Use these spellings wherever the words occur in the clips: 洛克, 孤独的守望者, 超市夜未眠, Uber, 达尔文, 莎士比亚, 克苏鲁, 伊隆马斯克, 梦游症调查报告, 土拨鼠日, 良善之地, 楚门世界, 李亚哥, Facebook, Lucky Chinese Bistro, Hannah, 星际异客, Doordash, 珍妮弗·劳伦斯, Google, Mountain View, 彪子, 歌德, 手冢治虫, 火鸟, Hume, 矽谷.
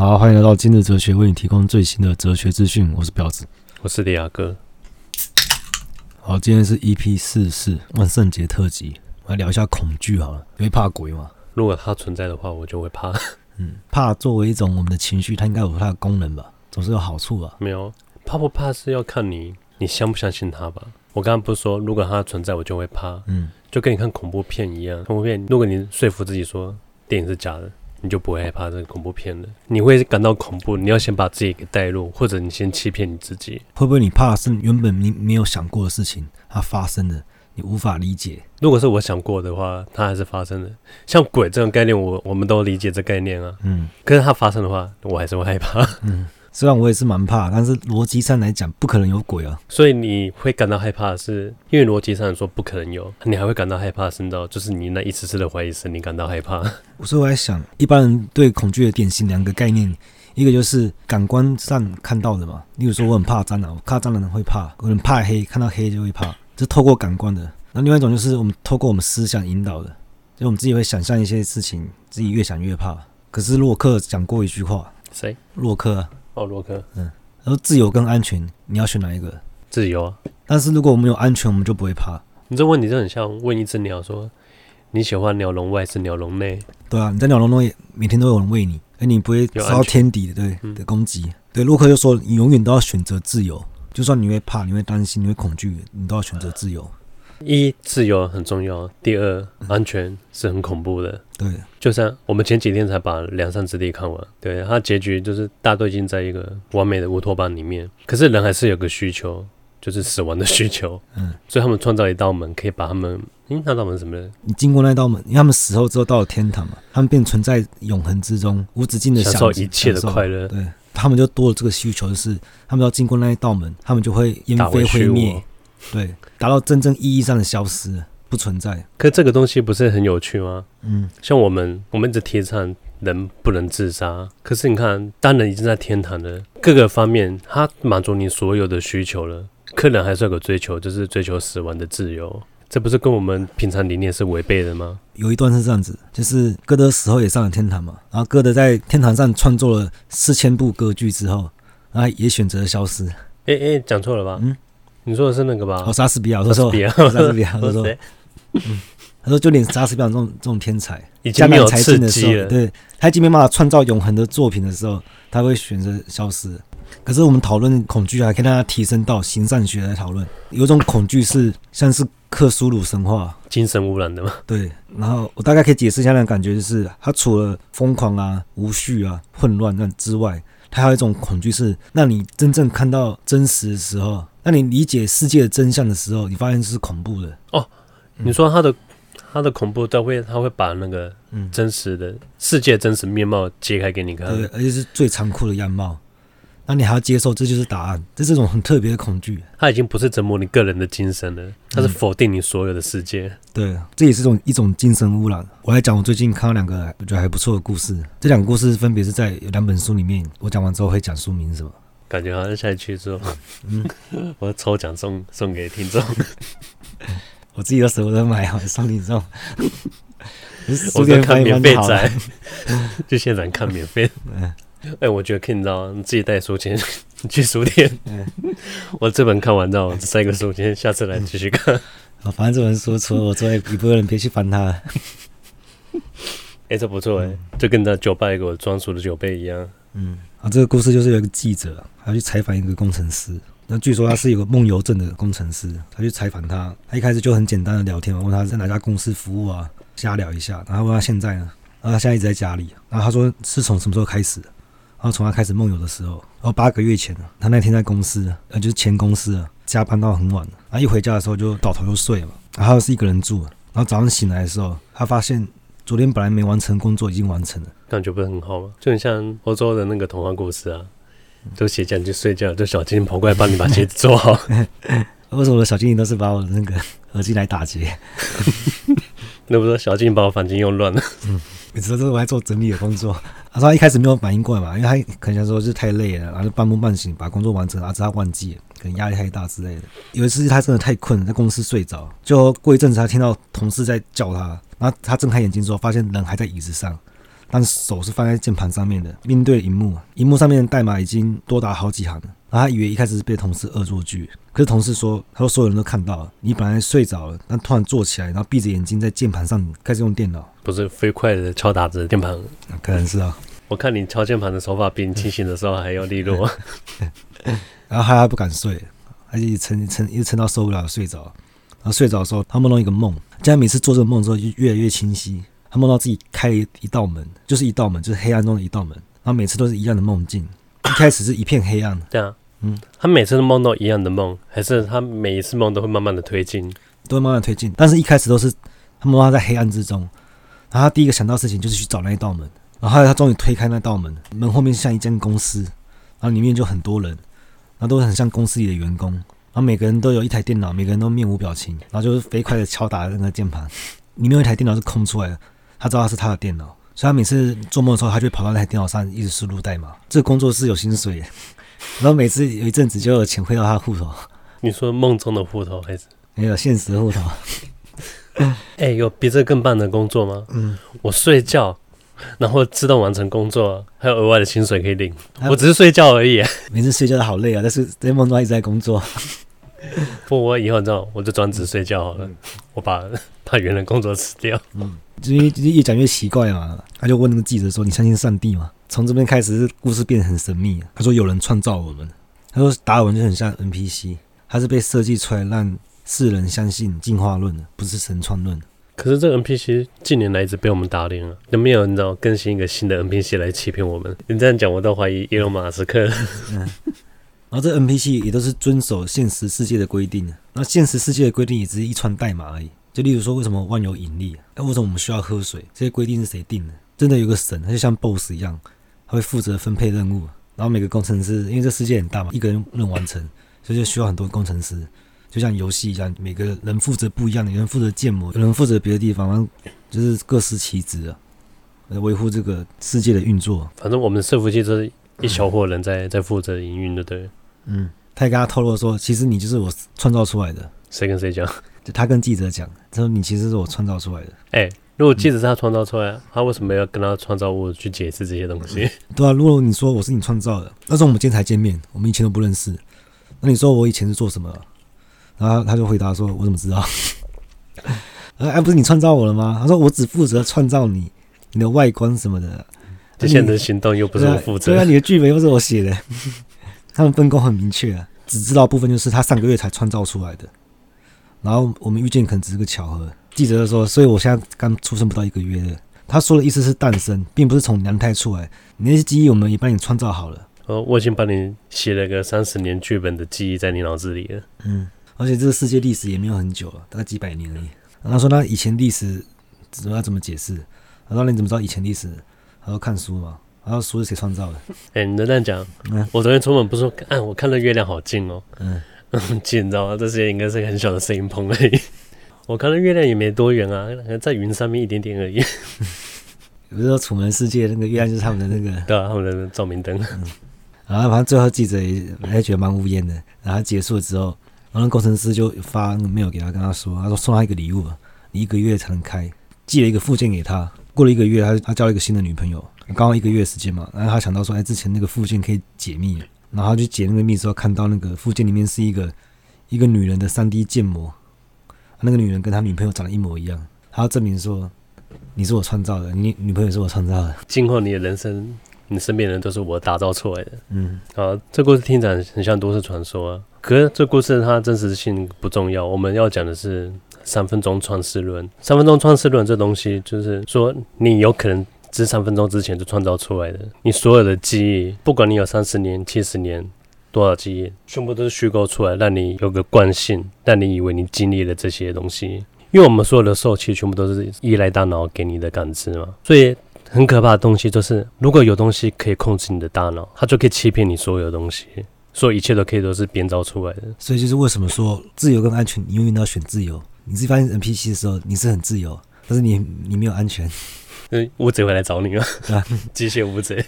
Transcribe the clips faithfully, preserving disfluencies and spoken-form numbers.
好，欢迎来到今日的哲学，为你提供最新的哲学资讯。我是彪子，我是李亚哥。好，今天是 E P 四十四万圣节特辑，我来聊一下恐惧好了。你会怕鬼吗？如果它存在的话，我就会怕。嗯，怕作为一种我们的情绪，它应该有它的功能吧，总是有好处吧？没有，怕不怕是要看你，你相不相信它吧？我刚刚不是说，如果它存在，我就会怕。嗯，就跟你看恐怖片一样，恐怖片，如果你说服自己说电影是假的，你就不会害怕这个恐怖片了。你会感到恐怖，你要先把自己给带入，或者你先欺骗你自己。会不会你怕是原本你没有想过的事情，它发生了，你无法理解？如果是我想过的话，它还是发生了。像鬼这种概念，我我们都理解这概念啊。嗯。可是它发生的话，我还是会害怕。嗯。虽然我也是蛮怕，但是逻辑上来讲，不可能有鬼啊。所以你会感到害怕的是，因为逻辑上说不可能有，你还会感到害怕，甚至就是你那一次次的怀疑是你感到害怕。所以我在想，一般人对恐惧的典型两个概念，一个就是感官上看到的嘛，例如说我很怕蟑螂，我看到蟑螂会怕，我很怕黑，看到黑就会怕，这是透过感官的。那另外一种就是我们透过我们思想引导的，就我们自己会想象一些事情，自己越想越怕。可是洛克讲过一句话，谁？洛克啊。哦，洛克，嗯，然后自由跟安全，你要选哪一个？自由啊。但是如果我们有安全，我们就不会怕。你这问题就很像问一只鸟说，你喜欢鸟笼外是鸟笼内？对啊，你在鸟笼内每天都有人喂你，而你不会遭到天敌的对、嗯、的攻击。对，洛克就说，你永远都要选择自由，就算你会怕、你会担心、你会恐惧，你都要选择自由。一，自由很重要。第二，安全是很恐怖的。对，就像我们前几天才把《良善之地》看完，对，它结局就是大家都已经在一个完美的乌托邦里面，可是人还是有个需求，就是死亡的需求。嗯，所以他们创造一道门，可以把他们，嗯，那道门是什么呢？你经过那道门，因为他们死后之后到了天堂嘛，他们便存在永恒之中，无止境的享受一切的快乐。对，他们就多了这个需求，就是他们要经过那一道门，他们就会烟飞灰灭。对，达到真正意义上的消失，不存在。可这个东西不是很有趣吗？嗯，像我们，我们一直提倡人不能自杀，可是你看，当人已经在天堂了，各个方面他满足你所有的需求了，可人还是有个追求，就是追求死亡的自由。这不是跟我们平常理念是违背的吗？有一段是这样子，就是歌德死后也上了天堂嘛，然后歌德在天堂上创作了四千部歌剧之后，然后也选择了消失。哎哎，讲错了吧？嗯。你说的是那个吧？哦，莎士比亚，莎士比亚，莎士比亚，他说，嗯，他说就连莎士比亚这种这种天才，已经没有刺激了，对，他已经没办法创造永恒的作品的时候，他会选择消失。可是我们讨论恐惧还可以让它提升到行善学来讨论，有一种恐惧是像是克苏鲁神话精神污染的嘛？对，然后我大概可以解释一下那种感觉，就是它除了疯狂啊、无序啊、混乱那之外，它还有一种恐惧是，让你真正看到真实的时候。那你理解世界的真相的时候，你发现是恐怖的哦。你说他的、嗯、他的恐怖，他会他会把那个真实的、嗯、世界真实面貌揭开给你看，对，而且是最残酷的样貌。那你还要接受，这就是答案，这是一种很特别的恐惧。它已经不是折磨你个人的精神了，它是否定你所有的世界。嗯、对，这也是一种一种精神污染。我来讲，我最近看到两个我觉得还不错的故事。这两个故事分别是在有两本书里面，我讲完之后会讲书名是吧？感觉好像下去之后，嗯，我抽奖送送给听众，我自己都舍不得买，好送听众。我在看免费仔，去现场看免费。嗯，哎，我觉得可以，你知道，你自己带书签去书店。嗯，我这本看完之后，我塞个书签，下次来继续看。啊，反正这本书除了我之外，一部分人别去翻它了。哎，这不错哎，就跟那酒吧给我专属的酒杯一样。嗯。啊，这个故事就是有一个记者，他去采访一个工程师。那据说他是有个梦游症的工程师，他去采访他，他一开始就很简单的聊天，问他在哪家公司服务啊，瞎聊一下。然后问他现在呢，然后他现在一直在家里。然后他说是从什么时候开始？然后从他开始梦游的时候，然后八个月前，他那天在公司，呃，就是前公司加班到很晚，然后一回家的时候就倒头就睡了嘛。然后他是一个人住，然后早上醒来的时候，他发现。昨天本来没完成工作，已经完成了，感觉不是很好吗？就很像欧洲的那个童话故事啊，都鞋匠去睡觉，就小精灵跑过来帮你把鞋子做好。为什么我的小精灵都是把我的那个耳机来打结？那不是小精灵把我房间用乱了？嗯，你知道这是我在做整理的工作。他说他一开始没有反应过来嘛，因为他可能想说就是太累了，然后就半梦半醒把工作完成，然后他忘记了，可能压力太大之类的。有一次他真的太困了，在公司睡着，就过一阵子他听到同事在叫他。然后他睁开眼睛之后，发现人还在椅子上，但手是放在键盘上面的，面对荧幕，荧幕上面的代码已经多达好几行了。然后他以为一开始是被同事恶作剧，可是同事说，他说所有人都看到了，你本来睡着了，但突然坐起来，然后闭着眼睛在键盘上开始用电脑，不是飞快的敲打着键盘，可能是啊。我看你敲键盘的手法比你清醒的时候还要利落。然后他还不敢睡，他就一直撑，一直撑到受不了睡着。然后睡着的时候，他梦到一个梦，竟然每次做这个梦之后就越来越清晰。他梦到自己开了一道门，就是一道门，就是黑暗中的一道门。然后每次都是一样的梦境，一开始是一片黑暗。对啊，嗯，他每次都梦到一样的梦，还是他每一次梦都会慢慢的推进，都会慢慢的推进。但是一开始都是他梦到他在黑暗之中，然后他第一个想到的事情就是去找那一道门。然后后来他终于推开那道门，门后面像一间公司，然后里面就很多人，然后都很像公司里的员工。然后每个人都有一台电脑，每个人都面无表情，然后就是飞快的敲打那个键盘。里面有一台电脑是空出来的，他知道他是他的电脑，所以他每次做梦的时候，他就会跑到那台电脑上一直输入代码。这个工作室有薪水耶，然后每次有一阵子就有钱汇到他的户头。你说梦中的户头还是没有现实的户头？哎，有比这更棒的工作吗？嗯，我睡觉，然后自动完成工作，还有额外的薪水可以领。我只是睡觉而已。每次睡觉好累啊，但是在梦中一直在工作。不，我以后你知道，我就专职睡觉好了。嗯、我把把原来工作辞掉。嗯，就越讲越奇怪嘛。他就问那个记者说：“你相信上帝吗？”从这边开始，故事变得很神秘。他说：“有人创造我们。”他说：“达尔文就很像 N P C， 他是被设计出来让世人相信进化论的，不是神创论。”可是这个 N P C 近年来一直被我们打脸了，有没有你知道更新一个新的 N P C 来欺骗我们？你这样讲，我都怀疑伊隆马斯克。嗯然后这 N P C 也都是遵守现实世界的规定，然后现实世界的规定也只是一串代码而已。就例如说，为什么万有引力、啊？为什么我们需要喝水？这些规定是谁定的？真的有个神，他就像 boss 一样，他会负责分配任务。然后每个工程师，因为这世界很大嘛，一个人不能完成，所以就需要很多工程师。就像游戏一样，每个人负责不一样的，有人负责建模，有人负责别的地方，就是各司其职啊，来维护这个世界的运作。反正我们的伺服器就是一小伙人在在负责营运，对不对？嗯，他也跟他透露说，其实你就是我创造出来的。谁跟谁讲？就他跟记者讲，他说你其实是我创造出来的。哎、欸，如果记者是他创造出来、嗯，他为什么要跟他创造物去解释这些东西？对啊，如果你说我是你创造的，那时候我们今天才见面，我们以前都不认识。那你说我以前是做什么？然后他就回答说：“我怎么知道？哎，不是你创造我了吗？”他说：“我只负责创造你，你的外观什么的，这些的行动又不是我负责。对啊，你的剧本又不是我写的。”他们分工很明确、啊，只知道部分就是他上个月才创造出来的，然后我们遇见可能只是个巧合。记者就说：“所以我现在刚出生不到一个月的。”他说的意思是诞生，并不是从娘胎出来。你那些记忆我们也帮你创造好了。哦，我已经帮你写了个三十年剧本的记忆在你脑子里了。嗯，而且这个世界历史也没有很久了，大概几百年而已。然后他说他以前历史怎么要怎么解释？他说你怎么知道以前历史？他说看书嘛。然后书是谁创造的？哎、欸，你能这样讲、嗯？我昨天出门不是说，哎、啊，我看到月亮好近哦。嗯，近你知道吗？这些应该是很小的摄影棚而已。我看到月亮也没多远啊，在云上面一点点而已。不是说《楚门世界》那个月亮就是他们的那个？对啊，他们的照明灯、嗯。然后反正最后记者也还觉得蛮无言的。然后结束了之后，然后工程师就发那个 mail 给他，跟他说，他说送他一个礼物，你一个月才能开，寄了一个附件给他。过了一个月，他他交了一个新的女朋友。刚好一个月时间嘛，然后他想到说，哎，之前那个附件可以解密，然后他去解那个密之后，看到那个附件里面是一个一个女人的 三 D 建模，那个女人跟他女朋友长得一模一样，他要证明说你是我创造的，你女朋友是我创造的，今后你的人生，你身边的人都是我打造出来的。嗯，啊，这故事听起来很像都市传说啊，可是这故事它真实性不重要，我们要讲的是三分钟创世论。三分钟创世论这东西，就是说你有可能。只是三分钟之前就创造出来的，你所有的记忆，不管你有三十年、七十年多少记忆，全部都是虚构出来，让你有个惯性，让你以为你经历了这些东西。因为我们所有的受气全部都是依赖大脑给你的感知嘛，所以很可怕的东西就是，如果有东西可以控制你的大脑，它就可以欺骗你所有的东西，所有一切都可以都是编造出来的。所以就是为什么说自由跟安全，你永远都要选自由。你自己发现 N P C 的时候，你是很自由，但是你你没有安全。嗯，乌贼会来找你了，机械乌贼。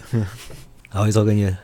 好，一抽根烟。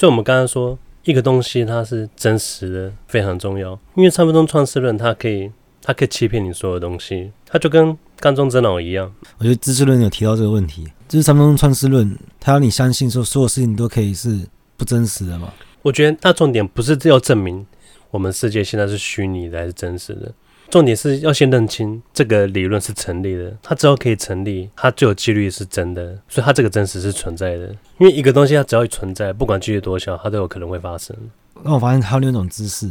所以我们刚刚说一个东西它是真实的非常重要，因为三分钟创世论它可以它可以欺骗你所有的东西，它就跟干中真脑一样。我觉得知识论有提到这个问题，就是三分钟创世论它让你相信说所有事情都可以是不真实的嘛。我觉得它重点不是只有证明我们世界现在是虚拟的还是真实的，重点是要先认清这个理论是成立的，它只要可以成立，它就有几率是真的，所以它这个真实是存在的。因为一个东西它只要存在，不管几率多小，它都有可能会发生。那我发现还有另一种知识，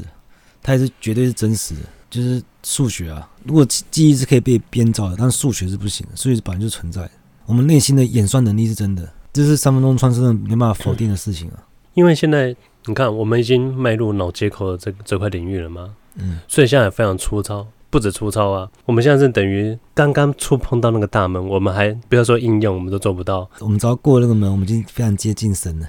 它也是绝对是真实的，就是数学啊。如果记忆是可以被编造的，但数学是不行的，数学本来就存在的。我们内心的演算能力是真的，这是三分钟创世论没办法否定的事情啊。嗯、因为现在你看，我们已经迈入脑接口的这这块领域了嘛。嗯，所以现在也非常粗糙，不止粗糙啊！我们现在是等于刚刚触碰到那个大门，我们还不要说应用，我们都做不到。我们只要过那个门，我们已经非常接近神了。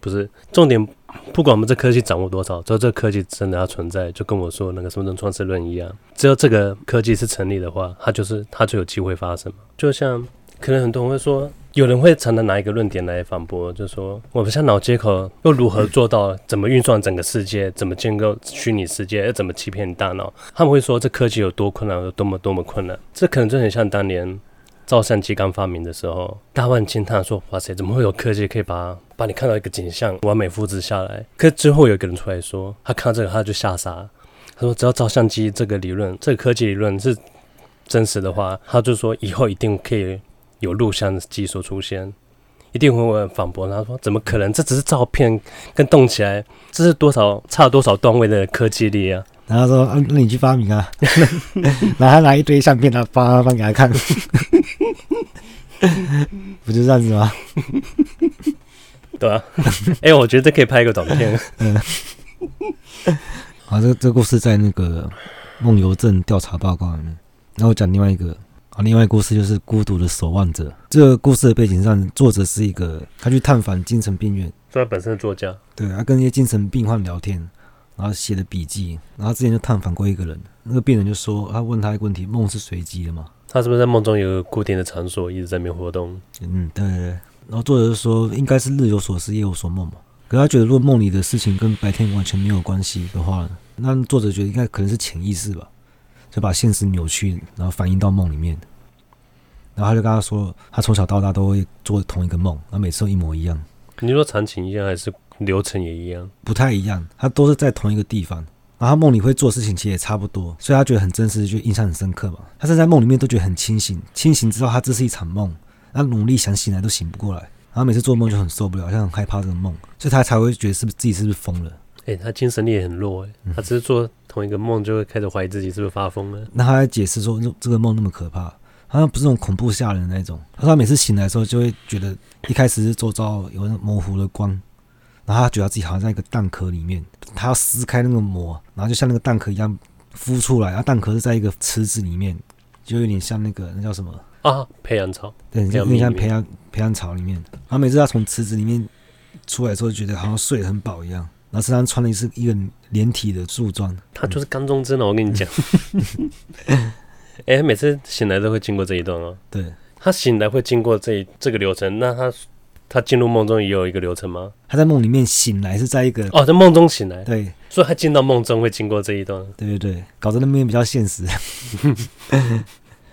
不是重点，不管我们这科技掌握多少，只要这科技真的要存在，就跟我说那个什么创世论一样，只要这个科技是成立的话，它就是它就有机会发生嘛。就像可能很多人会说，有人会常常拿一个论点来反驳，就说我们像脑接口又如何做到怎么运算整个世界，怎么建构虚拟世界，要怎么欺骗大脑，他们会说这科技有多困难，有多么多么困难。这可能就很像当年照相机刚发明的时候，大万惊叹说哇塞，怎么会有科技可以把把你看到一个景象完美复制下来。可是之后有一个人出来说，他看到这个他就吓傻，他说只要照相机这个理论，这个科技理论是真实的话，他就说以后一定可以有录像的技术出现。一定会有人反驳他说怎么可能，这只是照片跟动起来，这是多少差多少段位的科技力啊。然后他说、啊、那你去发明啊然后他拿一堆相片他发发给他看不就这样子吗对啊哎、欸，我觉得这可以拍一个短片嗯好，这这故事在那个梦游症调查报告里面。然后我讲另外一个啊，另外一个故事就是《孤独的守望者》。这个故事的背景上，作者是一个他去探访精神病院，所以他本身是作家。对，他跟一些精神病患聊天，然后写的笔记。然后之前就探访过一个人，那个病人就说，他问他一个问题：梦是随机的吗？他是不是在梦中有个固定的场所，一直在那边活动？嗯，对对对。然后作者就说，应该是日有所思，夜有所梦嘛。可是他觉得，如果梦里的事情跟白天完全没有关系的话，那作者觉得应该可能是潜意识吧。就把现实扭曲，然后反映到梦里面。然后他就跟他说，他从小到大都会做同一个梦，然后每次都一模一样。你说场景一样，还是流程也一样？不太一样，他都是在同一个地方。然后他梦里会做事情其实也差不多，所以他觉得很真实，就印象很深刻嘛。他是在梦里面都觉得很清醒，清醒知道他这是一场梦，他努力想醒来都醒不过来。然后每次做梦就很受不了，好像很害怕这个梦，所以他才会觉得是不是自己是不是疯了。欸，他精神力也很弱，欸嗯、他只是做同一个梦就会开始怀疑自己是不是发疯了。那他还解释说这个梦那么可怕，好像不是那种恐怖吓人的那种。他说他每次醒来的时候就会觉得一开始是周遭有那模糊的光，然后他觉得自己好像在一个蛋壳里面，他要撕开那个膜，然后就像那个蛋壳一样孵出来。然后蛋壳是在一个池子里面，就有点像那个那叫什么啊培养巢，对，有点像培养培养巢里面。然后每次他从池子里面出来的时候，就觉得好像睡得很饱一样。然后身上穿的是一个连体的束装，他就是干中真了，我跟你讲。哎、欸，每次醒来都会经过这一段哦。对，他醒来会经过这一这个流程，那他他进入梦中也有一个流程吗？他在梦里面醒来是在一个哦，在梦中醒来，对，所以他进到梦中会经过这一段。对对对，搞得那边比较现实。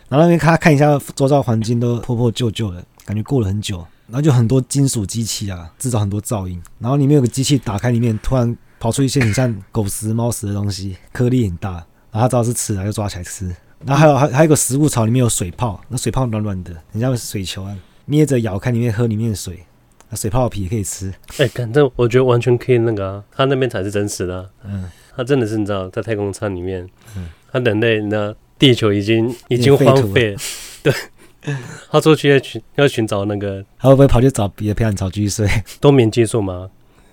然后那边他看一下周遭环境都破破旧旧的，感觉过了很久。然后就很多金属机器啊，制造很多噪音。然后里面有个机器打开，里面突然跑出一些很像狗食、猫食的东西，颗粒很大。然后他知道是吃，然后就抓起来吃。然后还有还还有一个食物槽，里面有水泡，那水泡软软的，很像水球啊。捏着咬开，里面喝里面的水，那水泡的皮也可以吃。哎、欸，反正我觉得完全可以那个啊，他那边才是真实的、啊。嗯，他真的是你知道，在太空舱里面，嗯，他人类呢，地球已经已经荒废了，对。他出去要 寻, 要寻找那个，他会不会跑去找别的培养巢继续睡？冬眠技术嘛，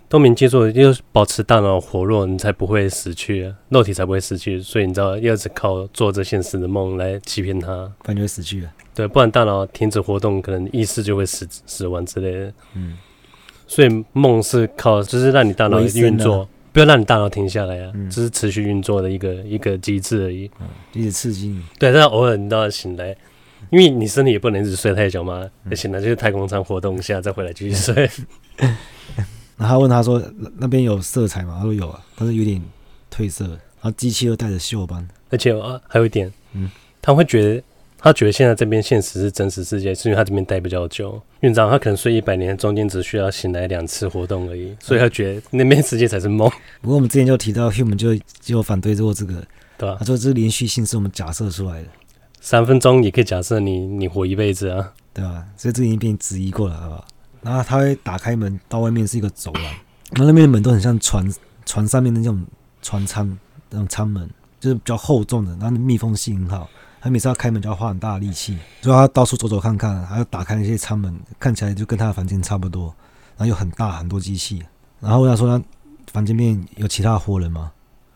冬眠技术要保持大脑活络，你才不会死去、啊，肉体才不会死去。所以你知道，要是靠做着现实的梦来欺骗他，不然就会死去了。对，不然大脑停止活动，可能意识就会 死, 死亡之类的。嗯，所以梦是靠，就是让你大脑运作，不要让你大脑停下来啊，嗯、这是持续运作的一个一个机制而已。嗯，一直刺激你。对，但偶尔你都要醒来。因为你身体也不能一直睡太久嘛，而且呢就是太空舱活动一下再回来继续睡。然后他问他说那边有色彩吗？他说有啊，但是有点褪色，然后机器又带着锈斑。而且、啊、还有一点，嗯，他会觉得他觉得现在这边现实是真实世界，是因为他这边待比较久，因为你知道他可能睡一百年，中间只需要醒来两次活动而已，所以他觉得那边世界才是梦。不过我们之前就提到 Hume 就就反对做这个，对吧、啊？他说这连续性是我们假设出来的，三分钟也可以假设你你活一辈子啊，对吧、啊？所以这已经被质疑过了，好不好？然后他会打开门，到外面是一个走廊，然后那边的门都很像船船上面的那种船舱那种舱门，就是比较厚重的，然后密封性很好。他每次要开门就要花很大的力气，所以他到处走走看看，还要打开那些舱门，看起来就跟他的房间差不多，然后又很大，很多机器。然后问他说他房间里面有其他活人吗？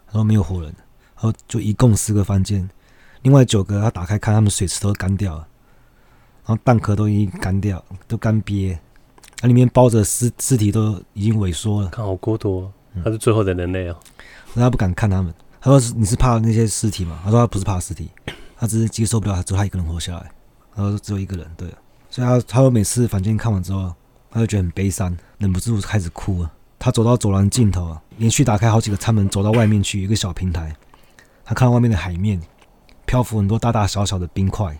他说没有活人。然后就一共十个房间，另外九个他打开看，他们水池都干掉了，然后蛋壳都已经干掉，都干瘪，它里面包着尸尸体都已经萎缩了。看好孤独、哦，他是最后的人类哦。嗯、他不敢看他们，他说你是怕那些尸体吗？他说他不是怕尸体。他只是接受不了，只有他一个人活下来，然后只有一个人，对，所以他他每次房间看完之后，他就觉得很悲伤，忍不住开始哭了。他走到走廊尽头，连续打开好几个舱门，走到外面去，有一个小平台，他看到外面的海面，漂浮很多大大小小的冰块，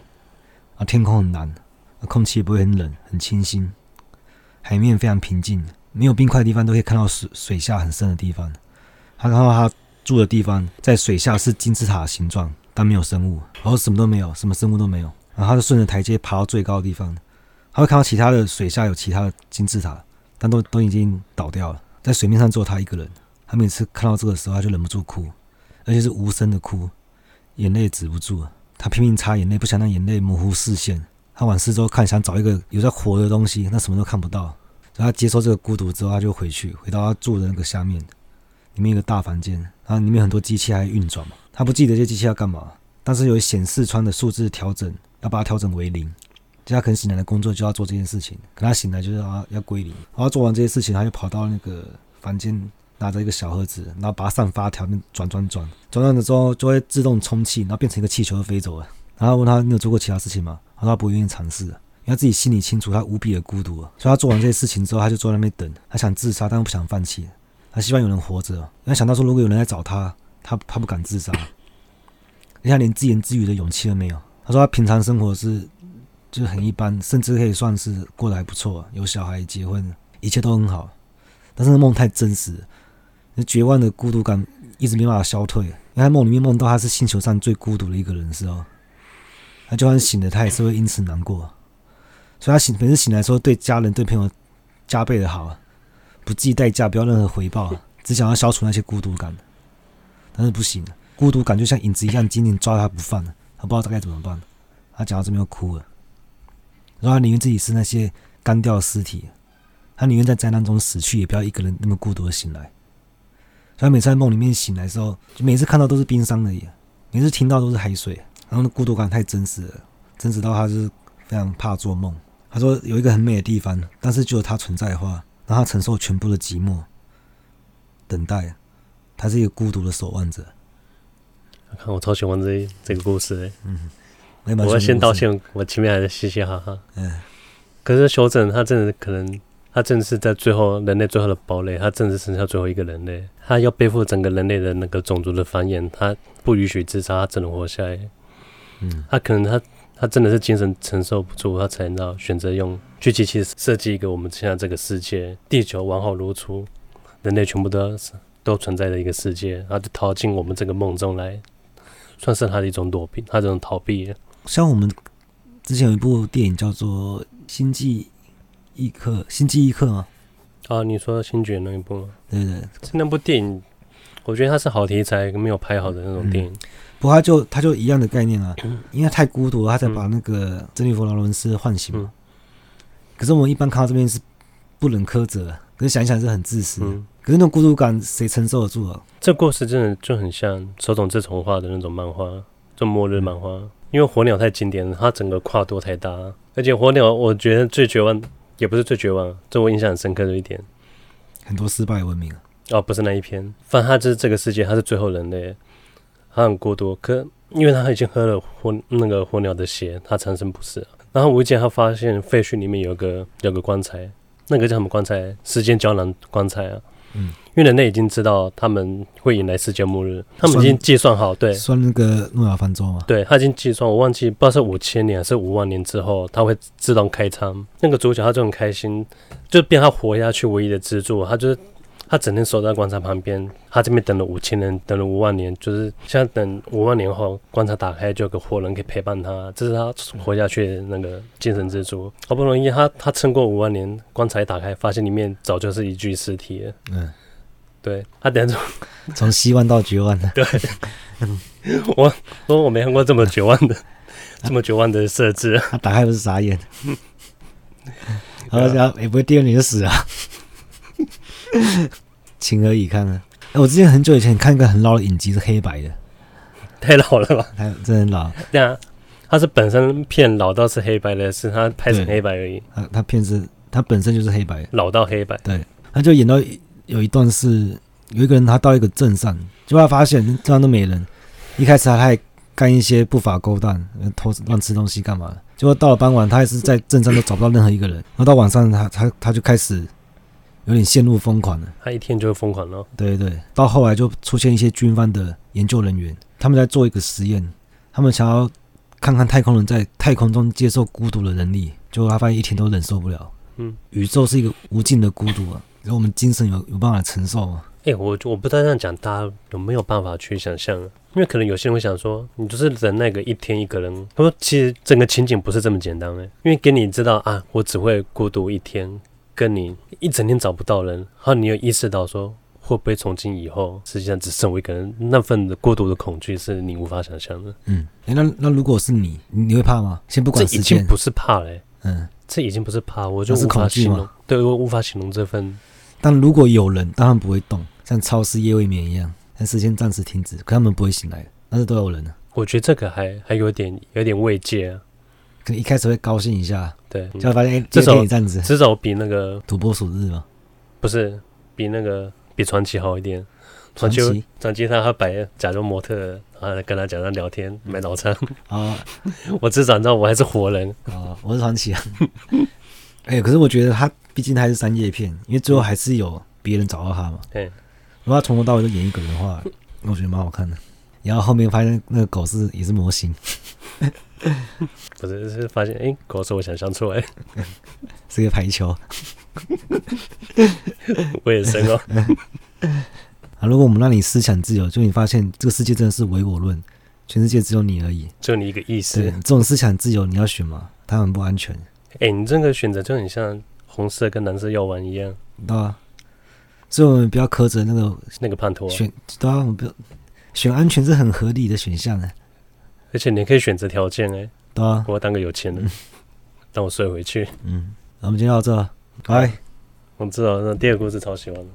啊，天空很蓝，空气也不会很冷，很清新，海面非常平静，没有冰块的地方都可以看到水水下很深的地方。他看到他住的地方在水下是金字塔的形状。但没有生物，然后什么都没有，什么生物都没有。然后他就顺着台阶爬到最高的地方，他会看到其他的水下有其他的金字塔，但都都已经倒掉了，在水面上只有他一个人。他每次看到这个时候，他就忍不住哭，而且是无声的哭，眼泪止不住。他拼命擦眼泪，不想让眼泪模糊视线。他往四周看，想找一个有在活的东西，那什么都看不到。所以他接受这个孤独之后，他就回去，回到他住的那个下面，里面有一个大房间，然后里面很多机器还运转嘛。他不记得这机器要干嘛，但是有显示窗的数字调整，要把它调整为零。就他可能醒来的工作就要做这件事情，可他醒来就是要要归零。然后做完这些事情，他就跑到那个房间，拿着一个小盒子，然后把它上发条，转转转，转转了之后就会自动充气，然后变成一个气球就飞走了。然后问他你有做过其他事情吗？他说他不愿意尝试，因为他自己心里清楚他无比的孤独。所以他做完这些事情之后，他就坐在那边等，他想自杀，但又不想放弃，他希望有人活着。他想到说如果有人来找他。他, 他不敢自杀，而且他连自言自语的勇气都没有。他说他平常生活是就很一般，甚至可以算是过得还不错，有小孩结婚，一切都很好。但是梦太真实，绝望的孤独感一直没办法消退。因为他梦里面梦到他是星球上最孤独的一个人的时候，他就算醒了，他也是会因此难过。所以他醒每次醒来的时候，对家人对朋友加倍的好，不计代价，不要任何回报，只想要消除那些孤独感。但是不行，孤独感就像影子一样紧紧抓他不放，他不知道该怎么办。他讲到这边又哭了，然后他宁愿自己是那些干掉的尸体，他宁愿在灾难中死去，也不要一个人那么孤独的醒来。所以他每次在梦里面醒来的时候，就每次看到都是冰山而已，每次听到都是海水，然后那孤独感太真实了，真实到他是非常怕做梦。他说有一个很美的地方，但是只有他存在的话，让他承受全部的寂寞，等待。他是一个孤独的守望者。看，我超喜欢这这个故事诶、欸。嗯，我要先道歉，我前面还在嘻嘻哈哈。嗯，可是修正他真的可能，他真的是在最后人类最后的堡垒，他真的是剩下最后一个人类，他要背负整个人类的那个种族的繁衍，他不允许自杀，他只能活下来。嗯，他可能他他真的是精神承受不住，他才能到选择用去机器设计一个我们现在这个世界，地球完好如初，人类全部都要死。都存在的一个世界，然后就逃进我们这个梦中来，算是他的一种躲避，他这种逃避。像我们之前有一部电影叫做《星际异客》，《星际异客》吗？啊，你说星爵那一部吗？对对，那部电影，我觉得它是好题材，没有拍好的那种电影。嗯、不过它就它就一样的概念啊，因为太孤独了，他才把那个珍妮弗·劳伦斯唤醒嘛、嗯。可是我们一般看到这边是不忍苛责，可是想一想是很自私。嗯，可是那种孤独感谁承受得住啊？这故事真的就很像手冢治虫画的那种漫画，就末日漫画。因为火鸟太经典了，它整个跨度太大，而且火鸟我觉得最绝望，也不是最绝望，这我印象很深刻的一点，很多失败文明啊。哦，不是那一篇，反正它就是这个世界，它是最后人类，它很孤独。可因为它已经喝了火那个火鸟的血，它长生不死。然后无意间它发现废墟里面有个有个棺材，那个叫什么棺材？时间胶囊棺材啊。嗯，因为人类已经知道他们会迎来世界末日，他们已经计算好，对，算那个诺亚方舟嘛，对，他已经计算，我忘记不知道是五千年还是五万年之后，他会自动开仓。那个主角他就很开心，就变他活下去唯一的支柱，他就是他整天守在棺材旁边，他这边等了五千年，等了五万年，就是现在等五万年后，棺材打开就有个活人可以陪伴他，这是他活下去的那个精神支柱。好不容易他他撑过五万年，棺材打开，发现里面早就是一具尸体了。嗯。对，他等下从从希望到绝望的，对，我我我没看过这么绝望的，这么绝望的设置。他打开不是傻眼，然后讲也不会第二年就死啊，情何以堪啊！我之前很久以前看一个很老的影集，是黑白的，太老了吧？真的很老。对啊，他是本身片老到是黑白的，是他拍成黑白而已。他他片是，他本身就是黑白，老到黑白。对，他就演到。有一段是有一个人，他到一个镇上，结果他发现镇上都没人。一开始他还干一些不法勾当，偷乱吃东西干嘛的。结果到了傍晚，他还是在镇上都找不到任何一个人。然后到晚上他，他他他就开始有点陷入疯狂了。他一天就会疯狂了。对对对，到后来就出现一些军方的研究人员，他们在做一个实验，他们想要看看太空人在太空中接受孤独的能力。结果他发现一天都忍受不了。嗯，宇宙是一个无尽的孤独啊。我们精神 有, 有办法承受吗？欸、我, 我不知道这样讲大家有没有办法去想象、啊、因为可能有些人会想说你就是忍耐个一天一个人，他说其实整个情景不是这么简单、欸、因为给你知道啊，我只会孤独一天，跟你一整天找不到人，然后你有意识到说会不会从今以后实际上只剩我一个人，那份的孤独的恐惧是你无法想象的。嗯，欸、那, 那如果是你你会怕吗？先不管时间，这已经不是怕了、欸、嗯，这已经不是怕，我就无法形容，对，我无法形容这份。但如果有人，当然不会动，像超市夜未眠一样，但时间暂时停止，可他们不会醒来，但是都有人了、啊。我觉得这个还还有点有点慰藉啊，可能一开始会高兴一下，对，就会发现哎、欸，这首这样子，这首比那个《土拨鼠日》吗？不是，比那个比传奇好一点。传奇，传奇他他摆假装模特，然后跟他假装聊天，买早餐。哦，我至少知道我还是活人。哦，我是传奇啊。哎、欸，可是我觉得他毕竟他还是商业片，因为最后还是有别人找到他嘛。对、欸，如果他从头到尾就演一个人的话，我觉得蛮好看的。然后后面发现那个狗是也是模型，不是是发现哎、欸，狗是我想象出来，是个排球。我也生哦。啊、如果我们让你思想自由，就你发现这个世界真的是唯我论，全世界只有你而已，只有你一个意识。这种思想自由你要选吗？它很不安全。哎、欸，你这个选择就很像红色跟蓝色药丸一样，对啊，所以我们不要苛责那个那个叛徒、啊。选对啊，我们不要选安全是很合理的选项哎、欸，而且你可以选择条件哎、欸，对啊，我要当个有钱人，让我睡回去。嗯，那我们今天到这，拜。我知道，那第二个故事超喜欢的。